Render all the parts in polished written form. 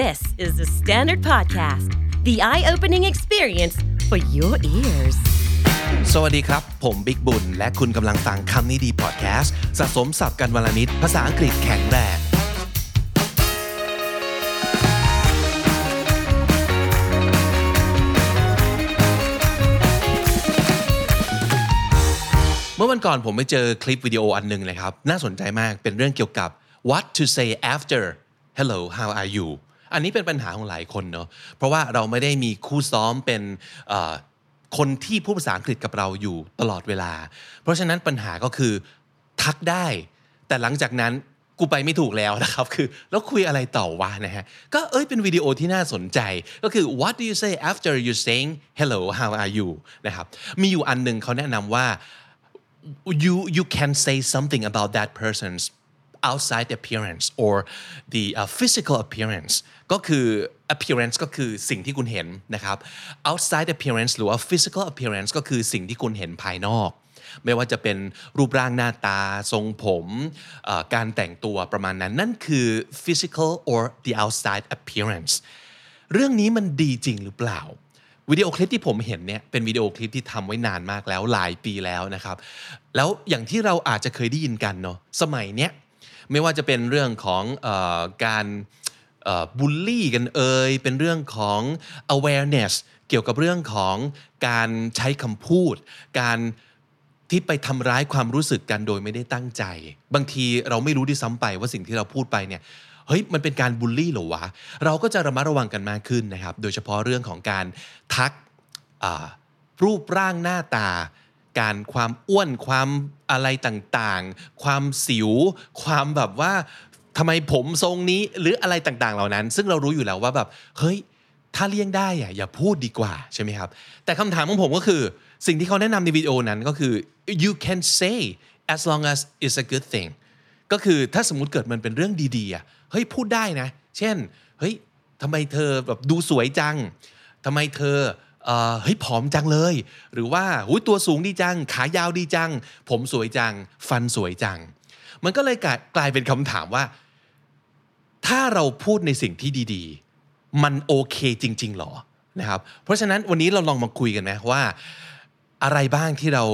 This is the Standard Podcast, the eye-opening experience for your ears. สวัสดีครับผมบิ๊กบุญและคุณกำลังฟังคำนี้ดีพอดแคสต์สะสมศัพท์กันวันละนิดภาษาอังกฤษแข็งแรงเมื่อวันก่อนผมไปเจอคลิปวิดีโออันนึงนะครับน่าสนใจมากเป็นเรื่องเกี่ยวกับ What to say after Hello how are you อันนี้เป็นปัญหาของหลายคนเนาะเพราะว่าเราไม่ได้มีคู่ซ้อมเป็นคนที่พูดภาษาอังกฤษกับเราอยู่ตลอดเวลาเพราะฉะนั้นปัญหาก็คือทักได้แต่หลังจากนั้นกูไปไม่ถูกแล้วนะครับคือแล้วคุยอะไรต่อวะนะฮะก็เป็นวิดีโอที่น่าสนใจก็คือ What do you say after you saying Hello how are you นะครับมีอยู่อันนึงเขาแนะนำว่า you can say something about that person'soutside appearance or the physical appearance ก็คือ appearance ก็คือสิ่งที่คุณเห็นนะครับ outside appearance หรือว่า physical appearance ก็คือสิ่งที่คุณเห็นภายนอกไม่ว่าจะเป็นรูปร่างหน้าตาทรงผมการแต่งตัวประมาณนั้นนั่นคือ physical or the outside appearance เรื่องนี้มันดีจริงหรือเปล่าวิดีโอคลิปที่ผมเห็นเนี่ยเป็นวิดีโอคลิปที่ทำไว้นานมากแล้วหลายปีแล้วนะครับแล้วอย่างที่เราอาจจะเคยได้ยินกันเนาะสมัยเนี้ยไม่ว่าจะเป็นเรื่องของการบูลลี่กันเป็นเรื่องของ awareness เกี่ยวกับเรื่องของการใช้คำพูดการที่ไปทำร้ายความรู้สึกกันโดยไม่ได้ตั้งใจบางทีเราไม่รู้ด้วยซ้ำไปว่าสิ่งที่เราพูดไปเนี่ยเฮ้ยมันเป็นการบูลลี่เหรอวะเราก็จะระมัดระวังกันมากขึ้นนะครับโดยเฉพาะเรื่องของการทักรูปร่างหน้าตาการความอ้วนความอะไรต่างๆความสิวความแบบว่าทำไมผมทรงนี้หรืออะไรต่างๆเหล่านั้นซึ่งเรารู้อยู่แล้วว่าแบบเฮ้ยถ้าเลี่ยงได้อย่าพูดดีกว่าใช่ไหมครับแต่คำถามของผมก็คือสิ่งที่เขาแนะนำในวิดีโอนั้นก็คือ you can say as long as it's a good thing ก็คือถ้าสมมุติเกิดมันเป็นเรื่องดีๆเฮ้ยพูดได้นะเช่นเฮ้ยทำไมเธอแบบดูสวยจังทำไมเธอเฮ้ยผอมจังเลยหรือว่าหูตัวสูงดีจังขายาวดีจังผมสวยจังฟันสวยจังมันก็เลยกลายเป็นคำถามว่าถ้าเราพูดในสิ่งที่ดีๆมันโอเคจริงๆหรอนะครับเพราะฉะนั้นวันนี้เราลองมาคุยกันนะว่าอะไรบ้างที่เรา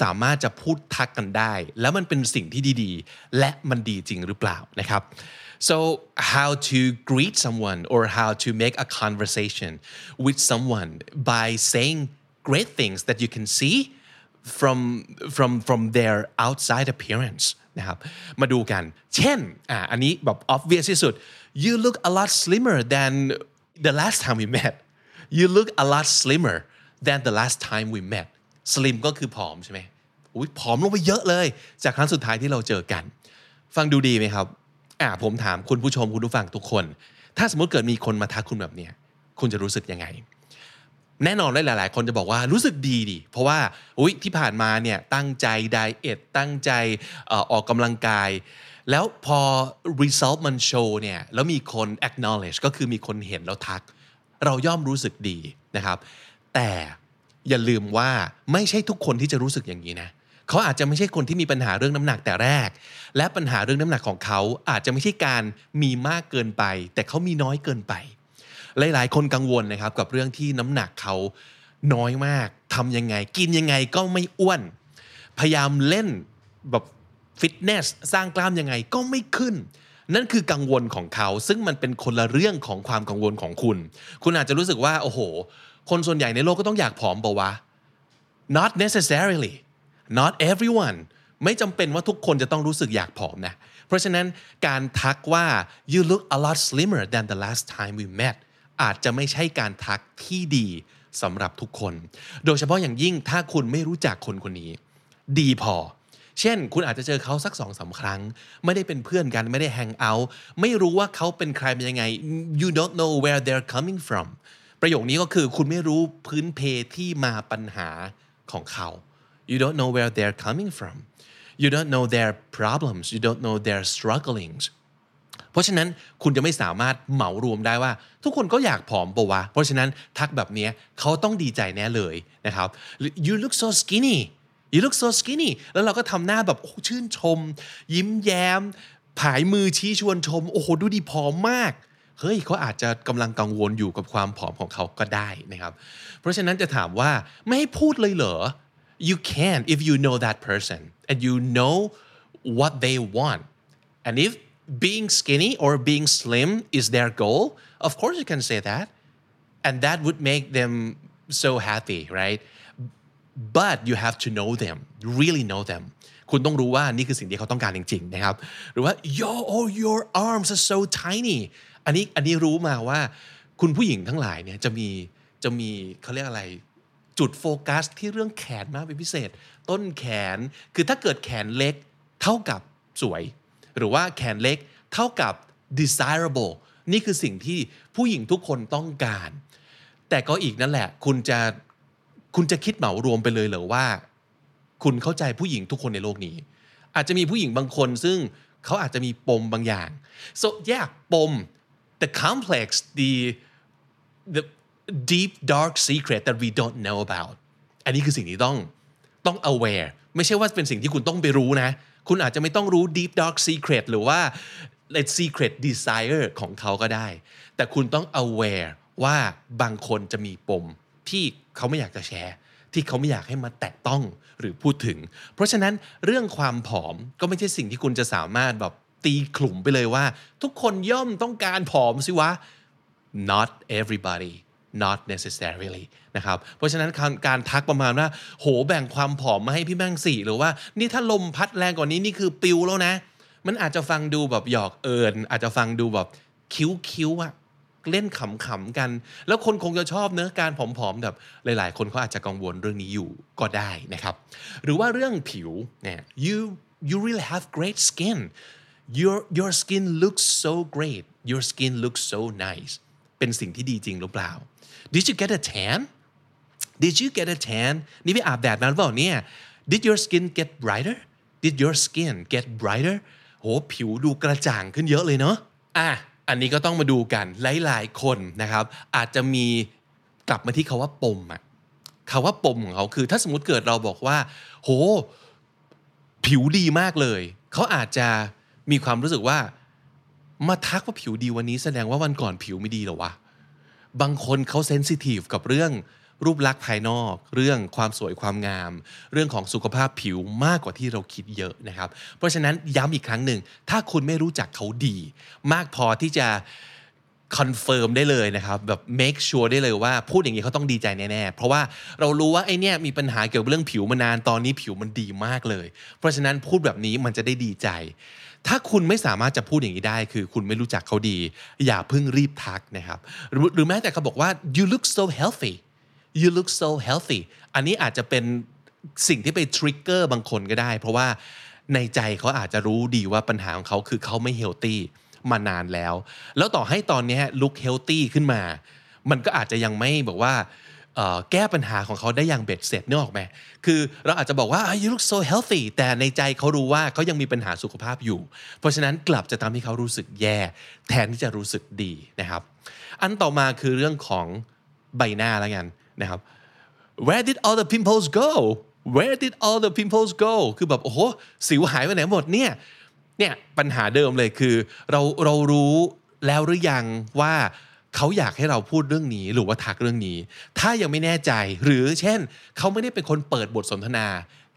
สามารถจะพูดทักกันได้แล้วมันเป็นสิ่งที่ดีๆและมันดีจริงหรือเปล่านะครับSo how to greet someone or how to make a conversation with someone by saying great things that you can see from their outside appearance นะครับมาดูกันเช่นอันนี้แบบ obvious ที่สุด you look a lot slimmer than the last time we met you look a lot slimmer than the last time we met slim ก็คือผอมใช่ไหมอุ๊ยผอมลงไปเยอะเลยจากครั้งสุดท้ายที่เราเจอกันฟังดูดีไหมครับผมถามคุณผู้ชมคุณผู้ฟังทุกคนถ้าสมมติเกิดมีคนมาทักคุณแบบนี้คุณจะรู้สึกยังไงแน่นอนเลยหลายๆคนจะบอกว่ารู้สึกดีดิเพราะว่าอุ๊ยที่ผ่านมาเนี่ยตั้งใจไดเอทตั้งใจออกกำลังกายแล้วพอ result มันโชว์เนี่ยแล้วมีคน acknowledge ก็คือมีคนเห็นแล้วทักเราย่อมรู้สึกดีนะครับแต่อย่าลืมว่าไม่ใช่ทุกคนที่จะรู้สึกอย่างนี้นะเขาอาจจะไม่ใช่คนที่มีปัญหาเรื่องน้ำหนักแต่แรกและปัญหาเรื่องน้ำหนักของเขาอาจจะไม่ใช่การมีมากเกินไปแต่เขามีน้อยเกินไปหลายๆคนกังวลนะครับกับเรื่องที่น้ำหนักเขาน้อยมากทำยังไงกินยังไงก็ไม่อ้วนพยายามเล่นแบบฟิตเนสสร้างกล้ามยังไงก็ไม่ขึ้นนั่นคือกังวลของเขาซึ่งมันเป็นคนละเรื่องของความกังวลของคุณคุณอาจจะรู้สึกว่าโอ้โหคนส่วนใหญ่ในโลกก็ต้องอยากผอมปะวะ not necessarily not everyone ไม่จำเป็นว่าทุกคนจะต้องรู้สึกอยากผอมนะเพราะฉะนั้นการทักว่า you look a lot slimmer than the last time we met อาจจะไม่ใช่การทักที่ดีสำหรับทุกคนโดยเฉพาะอย่างยิ่งถ้าคุณไม่รู้จักคนคนนี้ดีพอเช่นคุณอาจจะเจอเขาสัก 2-3 ครั้งไม่ได้เป็นเพื่อนกันไม่ได้แฮงเอาท์ไม่รู้ว่าเขาเป็นใครเป็นยังไง you don't know where they're coming from ประโยคนี้ก็คือคุณไม่รู้พื้นเพที่มาปัญหาของเขาYou don't know where they're coming from. You don't know their problems. You don't know their strugglings. เพราะฉะนั้นคุณจะไม่สามารถเหมารวมได้ว่าทุกคนก็อยากผอมปะวะเพราะฉะนั้นทักแบบนี้เขาต้องดีใจแน่เลยนะครับ You look so skinny. You look so skinny. แล้วเราก็ทำหน้าแบบชื่นชมยิ้มแย้มผายมือชี้ชวนชมโอ้โหดูดีผอมมาก เฮ้ยเขาอาจจะกำลังกังวลอยู่กับความผอมของเขาก็ได้นะครับเพราะฉะนั้นจะถามว่าไม่ให้พูดเลยเหรอ you can if you know that person and you know what they want and if being skinny or being slim is their goal of course you can say that and that would make them so happy right but you have to know them really know themคุณต้องรู้ว่านี่คือสิ่งที่เขาต้องการจริงๆนะครับหรือว่า yo oh your arms are so tiny อันนี้รู้มาว่าคุณผู้หญิงทั้งหลายเนี่ยจะมีเขาเรียกอะไรจุดโฟกัสที่เรื่องแขนมากเป็นพิเศษต้นแขนคือถ้าเกิดแขนเล็กเท่ากับสวยหรือว่าแขนเล็กเท่ากับ desirable นี่คือสิ่งที่ผู้หญิงทุกคนต้องการแต่ก็อีกนั่นแหละคุณจะคิดเหมารวมไปเลยเหรอว่าคุณเข้าใจผู้หญิงทุกคนในโลกนี้อาจจะมีผู้หญิงบางคนซึ่งเขาอาจจะมีปมบางอย่าง so yeah ปม the complex the deep dark secret that we don't know about อันนี้คือสิ่งที่ต้อง aware ไม่ใช่ว่าเป็นสิ่งที่คุณต้องไปรู้นะคุณอาจจะไม่ต้องรู้ deep dark secret หรือว่า secret desire ของเขาก็ได้แต่คุณต้อง aware ว่าบางคนจะมีปมที่เขาไม่อยากจะแชร์ที่เขาไม่อยากให้มาแตะต้องหรือพูดถึงเพราะฉะนั้นเรื่องความผอมก็ไม่ใช่สิ่งที่คุณจะสามารถแบบตีขลุ่มไปเลยว่าทุกคนย่อมต้องการผอมสิวะ not everybody not necessarily นะครับเพราะฉะนั้นการทักประมาณว่าโหแบ่งความผอมมาให้พี่แม่งสิหรือว่านี่ถ้าลมพัดแรงกว่านี้นี่คือปิวแล้วนะมันอาจจะฟังดูแบบหยอกเอิญอาจจะฟังดูแบบคิ้วอะเล่นขำๆกันแล้วคนคงจะชอบเนื้อการผอมๆแบบหลายๆคนเขาอาจจะกังวลเรื่องนี้อยู่ก็ได้นะครับหรือว่าเรื่องผิวเนี่ย you really have great skin your skin looks so great your skin looks so nice เป็นสิ่งที่ดีจริงหรือเปล่า did you get a tan did you get a tan นี่ไปอาบแดดมาหรือเปล่าเนี่ย did your skin get brighter did your skin get brighter โหผิวดูกระจ่างขึ้นเยอะเลยเนาะอันนี้ก็ต้องมาดูกันหลายๆคนนะครับอาจจะมีกลับมาที่คำว่าปมอ่ะคำว่าปมของเขาคือถ้าสมมติเกิดเราบอกว่าโหผิวดีมากเลยเขาอาจจะมีความรู้สึกว่ามาทักว่าผิวดีวันนี้แสดงว่าวันก่อนผิวไม่ดีหรอวะบางคนเขาเซนซิทีฟกับเรื่องรูปลักษณ์ภายนอกเรื่องความสวยความงามเรื่องของสุขภาพผิวมากกว่าที่เราคิดเยอะนะครับเพราะฉะนั้นย้ำอีกครั้งหนึ่งถ้าคุณไม่รู้จักเขาดีมากพอที่จะคอนเฟิร์มได้เลยนะครับแบบ make sure ได้เลยว่าพูดอย่างนี้เขาต้องดีใจแน่ๆเพราะว่าเรารู้ว่าไอ้เนี่ยมีปัญหาเกี่ยวกับเรื่องผิวมานานตอนนี้ผิวมันดีมากเลยเพราะฉะนั้นพูดแบบนี้มันจะได้ดีใจถ้าคุณไม่สามารถจะพูดอย่างนี้ได้คือคุณไม่รู้จักเขาดีอย่าเพิ่งรีบทักนะครับหรือแม้แต่เขาบอกว่า you look so healthy you look so healthy อันนี้อาจจะเป็นสิ่งที่ไปทริกเกอร์บางคนก็ได้เพราะว่าในใจเขาอาจจะรู้ดีว่าปัญหาของเขาคือเขาไม่เฮลตี้มานานแล้วต่อให้ตอนนี้ลุคเฮลตี้ขึ้นมามันก็อาจจะยังไม่บอกว่าแก้ปัญหาของเขาได้อย่างเบ็ดเสร็จนึกออกไหมคือเราอาจจะบอกว่า you look so healthy แต่ในใจเขารู้ว่าเขายังมีปัญหาสุขภาพอยู่เพราะฉะนั้นกลับจะทำให้เขารู้สึกแย่แทนที่จะรู้สึกดีนะครับอันต่อมาคือเรื่องของใบหน้าแล้วกันนะครับ Where did all the pimples go Where did all the pimples go คือแบบโอ้โหสิวหายไปไหนหมดเนี่ยปัญหาเดิมเลยคือเรารู้แล้วหรือยังว่าเขาอยากให้เราพูดเรื่องนี้หรือว่าทักเรื่องนี้ถ้ายังไม่แน่ใจหรือเช่นเขาไม่ได้เป็นคนเปิดบทสนทนา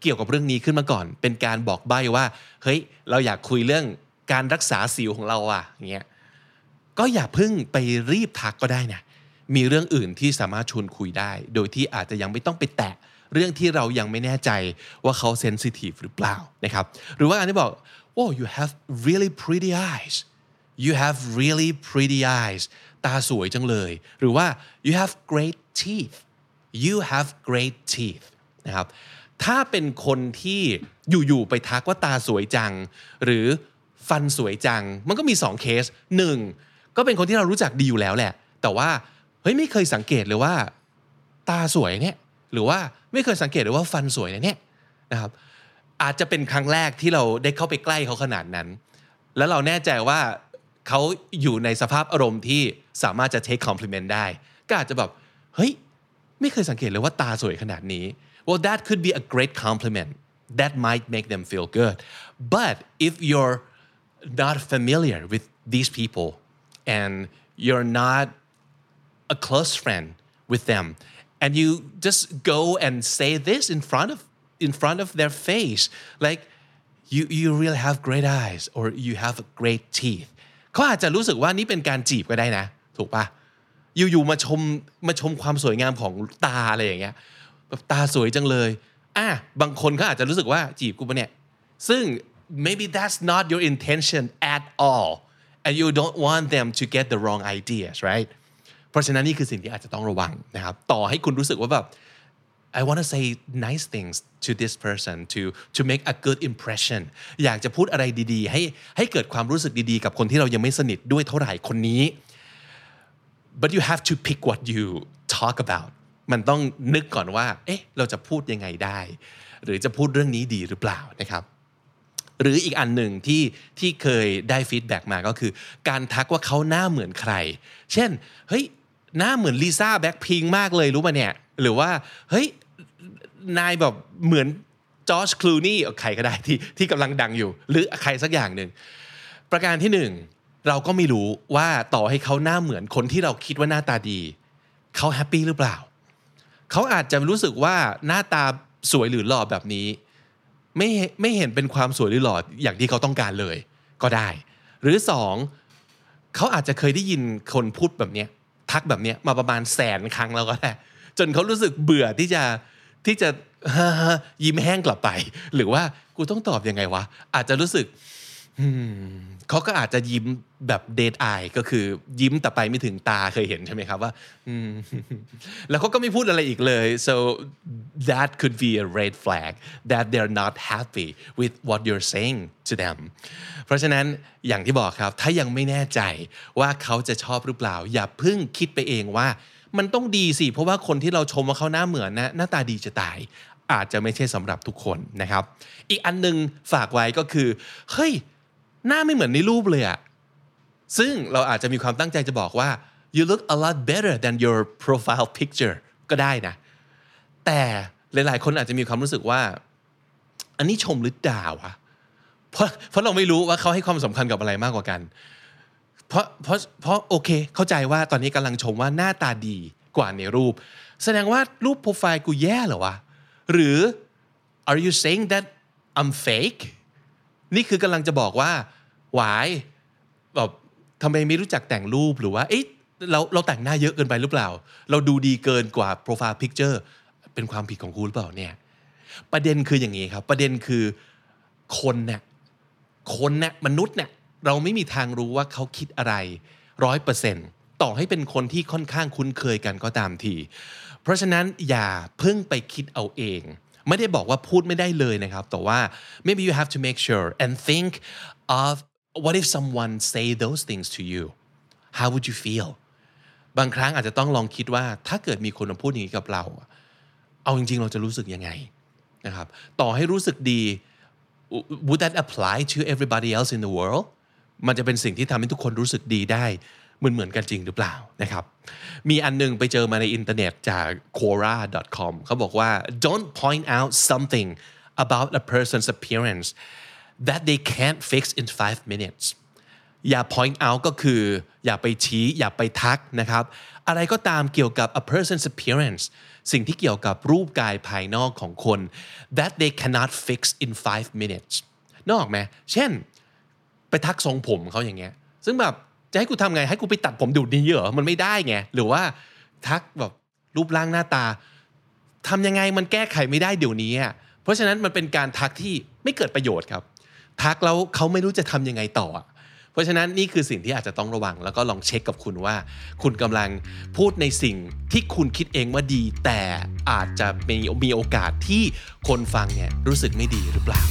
เกี่ยวกับเรื่องนี้ขึ้นมาก่อนเป็นการบอกใบ้ว่าเฮ้ยเราอยากคุยเรื่องการรักษาสิวของเราอ่ะอย่างเงี้ยก็อย่าเพิ่งไปรีบทักก็ได้นะมีเรื่องอื่นที่สามารถชวนคุยได้โดยที่อาจจะยังไม่ต้องไปแตะเรื่องที่เรายังไม่แน่ใจว่าเขาเซนซิทีฟหรือเปล่านะครับหรือว่าอันนี้บอก oh you have really pretty eyes you have really pretty eyes ตาสวยจังเลยหรือว่า you have great teeth you have great teeth นะครับถ้าเป็นคนที่อยู่ๆไปทักว่าตาสวยจังหรือฟันสวยจังมันก็มี2เคส1ก็เป็นคนที่เรารู้จักดีอยู่แล้วแหละแต่ว่าไม่เคยสังเกตเลยว่าตาสวยเนี่ยหรือว่าไม่เคยสังเกตเลยว่าฟันสวยเนี่ยนะครับอาจจะเป็นครั้งแรกที่เราได้เข้าไปใกล้เขาขนาดนั้นแล้วเราแน่ใจว่าเขาอยู่ในสภาพอารมณ์ที่สามารถจะ take compliment ได้ก็อาจจะแบบเฮ้ยไม่เคยสังเกตเลยว่าตาสวยขนาดนี้ well that could be a great compliment that might make them feel good but if you're not familiar with these people and you're not a close friend with them, and you just go and say this in front of their face, like you really have great eyes or you have great teeth. เขาอาจจะรู้สึกว่านี่เป็นการจีบก็ได้นะถูกป่ะอยู่ๆมาชมความสวยงามของตาอะไรอย่างเงี้ยแบบตาสวยจังเลยบางคนเขาอาจจะรู้สึกว่าจีบกูปะเนี่ยซึ่ง maybe that's not your intention at all and you don't want them to get the wrong ideas, right? เพราะฉะนั้นนี่คือสิ่งที่อาจจะต้องระวังนะครับต่อให้คุณรู้สึกว่าแบบ I want to say nice things to this person to make a good impression อยากจะพูดอะไรดีๆให้เกิดความรู้สึกดีๆกับคนที่เรายังไม่สนิทด้วยเท่าไหร่คนนี้ but you have to pick what you talk aboutมันต้องนึกก่อนว่าเอ๊ะเราจะพูดยังไงได้หรือจะพูดเรื่องนี้ดีหรือเปล่านะครับหรืออีกอันหนึ่งที่เคยได้ฟีดแบ็กมาก็คือการทักว่าเขาหน้าเหมือนใครเช่นเฮ้ยหน้าเหมือนลิซ่าแบล็คพิงค์มากเลยรู้ป่ะเนี่ยหรือว่าเฮ้ยนายแบบเหมือนจอร์จคลูนี่ใครก็ได้ที่กำลังดังอยู่หรือใครสักอย่างหนึ่งประการที่หนึ่งเราก็ไม่รู้ว่าต่อให้เขาหน้าเหมือนคนที่เราคิดว่าหน้าตาดีเขาแฮปปี้หรือเปล่าเขาอาจจะรู้สึกว่าหน้าตาสวยหรือหล่อแบบนี้ไม่เห็นเป็นความสวยหรือหล่ออย่างที่เขาต้องการเลยก็ได้หรือสองเขาอาจจะเคยได้ยินคนพูดแบบเนี้ยทักแบบเนี้ยมาประมาณแสนครั้งแล้วก็ได้จนเขารู้สึกเบื่อที่จะยิ้มแห้งกลับไปหรือว่ากูต้องตอบยังไงวะอาจจะรู้สึกเขาก็อาจจะยิ้มแบบเดทอายก็คือยิ้มแต่ไปไม่ถึงตาเคยเห็นใช่ไหมครับว่าแล้วเขาก็ไม่พูดอะไรอีกเลย so that could be a red flag that they're not happy with what you're saying to them เพราะฉะนั้นอย่างที่บอกครับถ้ายังไม่แน่ใจว่าเขาจะชอบหรือเปล่าอย่าเพิ่งคิดไปเองว่ามันต้องดีสิเพราะว่าคนที่เราชมว่าเขาหน้าเหมือนนะหน้าตาดีจะตายอาจจะไม่ใช่สำหรับทุกคนนะครับอีกอันนึงฝากไว้ก็คือเฮ้ยหน้าไม่เหมือนในรูปเลยอะซึ่งเราอาจจะมีความตั้งใจจะบอกว่า you look a lot better than your profile picture ก็ได้นะแต่หลายๆคนอาจจะมีความรู้สึกว่าอันนี้ชมหรือด่าวะเพราะเราไม่รู้ว่าเขาให้ความสำคัญกับอะไรมากกว่ากันเพราะโอเคเข้าใจว่าตอนนี้กำลังชมว่าหน้าตาดีกว่าในรูปแสดงว่ารูปโปรไฟล์กูแย่เหรอวะหรือ are you saying that I'm fakeนี่คือกำลังจะบอกว่าหวายแบบทำไมไม่รู้จักแต่งรูปหรือว่าเอ๊ะเราแต่งหน้าเยอะเกินไปหรือเปล่าเราดูดีเกินกว่าโปรไฟล์พิกเจอร์เป็นความผิดของกูหรือเปล่าเนี่ยประเด็นคืออย่างนี้ครับประเด็นคือคนเนี่ยมนุษย์เนี่ยเราไม่มีทางรู้ว่าเขาคิดอะไร 100% ต่อให้เป็นคนที่ค่อนข้างคุ้นเคยกันก็ตามทีเพราะฉะนั้นอย่าเพิ่งไปคิดเอาเองไม่ได้บอกว่าพูดไม่ได้เลยนะครับแต่ว่า maybe you have to make sure and think of what if someone say those things to you how would you feel บางครั้งอาจจะต้องลองคิดว่าถ้าเกิดมีคนมาพูดอย่างนี้กับเราเอาจริงๆเราจะรู้สึกยังไงนะครับต่อให้รู้สึกดี would that apply to everybody else in the world มันจะเป็นสิ่งที่ทำให้ทุกคนรู้สึกดีได้เหมือนกันจริงหรือเปล่านะครับมีอันนึงไปเจอมาในอินเทอร์เน็ตจาก quora.com เขาบอกว่า don't point out something about a person's appearance that they can't fix in 5 minutes อย่า point out ก็คืออย่าไปชี้อย่าไปทักนะครับอะไรก็ตามเกี่ยวกับ a person's appearance สิ่งที่เกี่ยวกับรูปกายภายนอกของคน that they cannot fix in 5 minutes นึกออกไหมเช่นไปทักทรงผมเขาอย่างเงี้ยซึ่งแบบจะให้กูทำไงให้กูไปตัดผมเดี๋ยวนี้เหรอมันไม่ได้ไงหรือว่าทักแบบรูปร่างหน้าตาทำยังไงมันแก้ไขไม่ได้เดี๋ยวนี้เพราะฉะนั้นมันเป็นการทักที่ไม่เกิดประโยชน์ครับทักแล้วเขาไม่รู้จะทำยังไงต่อเพราะฉะนั้นนี่คือสิ่งที่อาจจะต้องระวังแล้วก็ลองเช็คกับคุณว่าคุณกำลังพูดในสิ่งที่คุณคิดเองว่าดีแต่อาจจะมีโอกาสที่คนฟังเนี่ยรู้สึกไม่ดีหรือเปล่า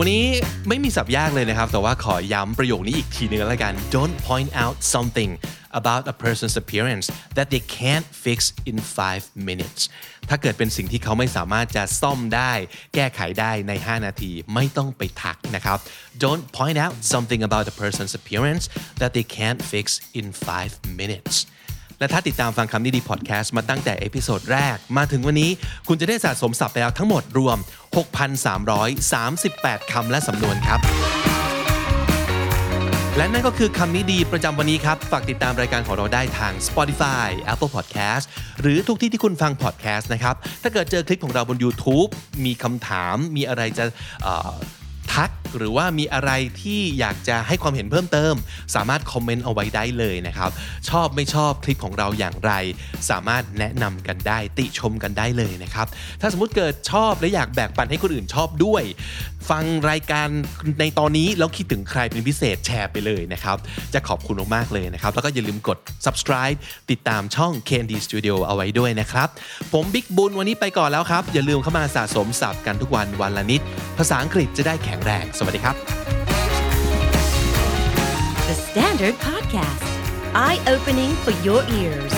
วันนี้ไม่มีศัพท์ยากเลยนะครับแต่ว่าขอย้ำประโยคนี้อีกทีนึงแล้วกัน Don't point out something about a person's appearance that they can't fix in 5 minutes ถ้าเกิดเป็นสิ่งที่เขาไม่สามารถจะซ่อมได้แก้ไขได้ใน5 นาทีไม่ต้องไปทักนะครับ Don't point out something about a person's appearance that they can't fix in 5 minutesและถ้าติดตามฟังคำนี้ดีพอดแคสต์มาตั้งแต่เอพิโซดแรกมาถึงวันนี้คุณจะได้สะสมศัพท์ไปแล้วทั้งหมดรวม 6,338 คำและสำนวนครับ และนั่นก็คือคำนี้ดีประจำวันนี้ครับฝากติดตามรายการของเราได้ทาง Spotify Apple Podcast หรือทุกที่ที่คุณฟัง podcast นะครับถ้าเกิดเจอคลิปของเราบน YouTube มีคำถามมีอะไรจะทักหรือว่ามีอะไรที่อยากจะให้ความเห็นเพิ่มเติมสามารถคอมเมนต์เอาไว้ได้เลยนะครับชอบไม่ชอบคลิปของเราอย่างไรสามารถแนะนำกันได้ติชมกันได้เลยนะครับถ้าสมมติเกิดชอบและอยากแบ่งปันให้คนอื่นชอบด้วยฟังรายการในตอนนี้แล้วคิดถึงใครเป็นพิเศษแชร์ไปเลยนะครับจะขอบคุณมากๆเลยนะครับแล้วก็อย่าลืมกด subscribe ติดตามช่อง KND Studio เอาไว้ด้วยนะครับผมบิ๊กบุญวันนี้ไปก่อนแล้วครับอย่าลืมเข้ามาสะสมศัพท์กันทุกวันวันละนิดภาษาอังกฤษจะได้แข็งแรงสวัสดีครับ The Standard Podcast Eye Opening for Your Ears